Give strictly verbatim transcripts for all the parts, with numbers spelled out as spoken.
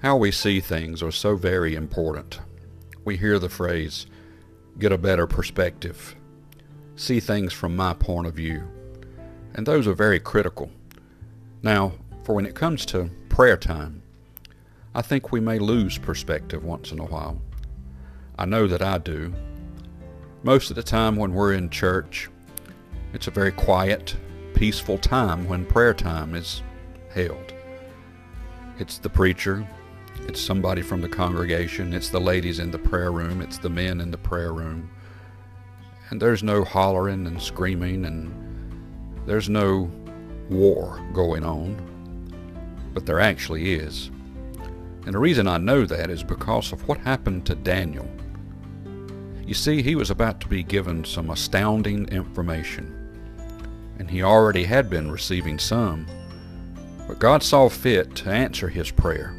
How we see things are so very important. We hear the phrase, get a better perspective. See things from my point of view. And those are very critical. Now, for when it comes to prayer time, I think we may lose perspective once in a while. I know that I do. Most of the time when we're in church, it's a very quiet, peaceful time when prayer time is held. It's the preacher, it's somebody from the congregation, it's the ladies in the prayer room, it's the men in the prayer room. And there's no hollering and screaming, and there's no war going on, but there actually is. And the reason I know that is because of what happened to Daniel. You see, he was about to be given some astounding information, and he already had been receiving some, but God saw fit to answer his prayer.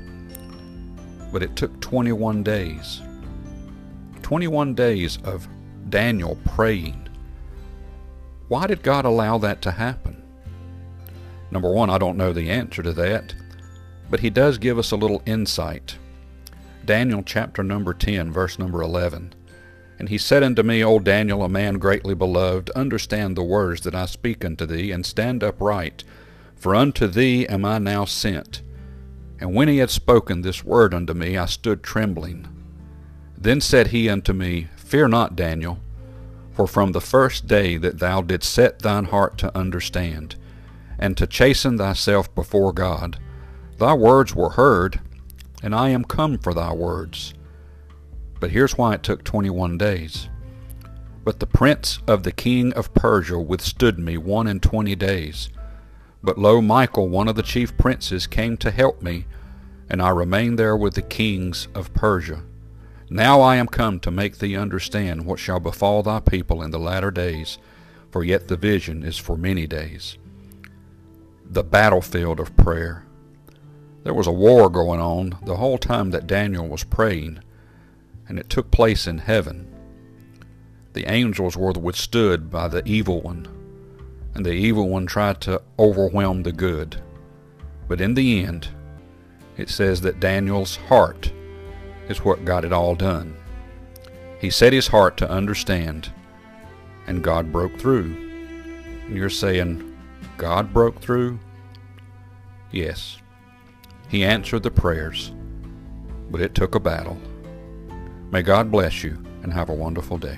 But it took twenty-one days. twenty-one days of Daniel praying. Why did God allow that to happen? Number one, I don't know the answer to that, but he does give us a little insight. Daniel chapter number ten, verse number eleven. And he said unto me, O Daniel, a man greatly beloved, understand the words that I speak unto thee, and stand upright, for unto thee am I now sent. And when he had spoken this word unto me, I stood trembling. Then said he unto me, Fear not, Daniel, for from the first day that thou didst set thine heart to understand, and to chasten thyself before God, thy words were heard, and I am come for thy words. But here's why it took twenty-one days. But the prince of the king of Persia withstood me one and twenty days. But lo, Michael, one of the chief princes, came to help me, and I remained there with the kings of Persia. Now I am come to make thee understand what shall befall thy people in the latter days, for yet the vision is for many days. The battlefield of prayer. There was a war going on the whole time that Daniel was praying, and it took place in heaven. The angels were withstood by the evil one, and the evil one tried to overwhelm the good. But in the end, it says that Daniel's heart is what got it all done. He set his heart to understand, and God broke through. And you're saying, God broke through? Yes, he answered the prayers, but it took a battle. May God bless you and have a wonderful day.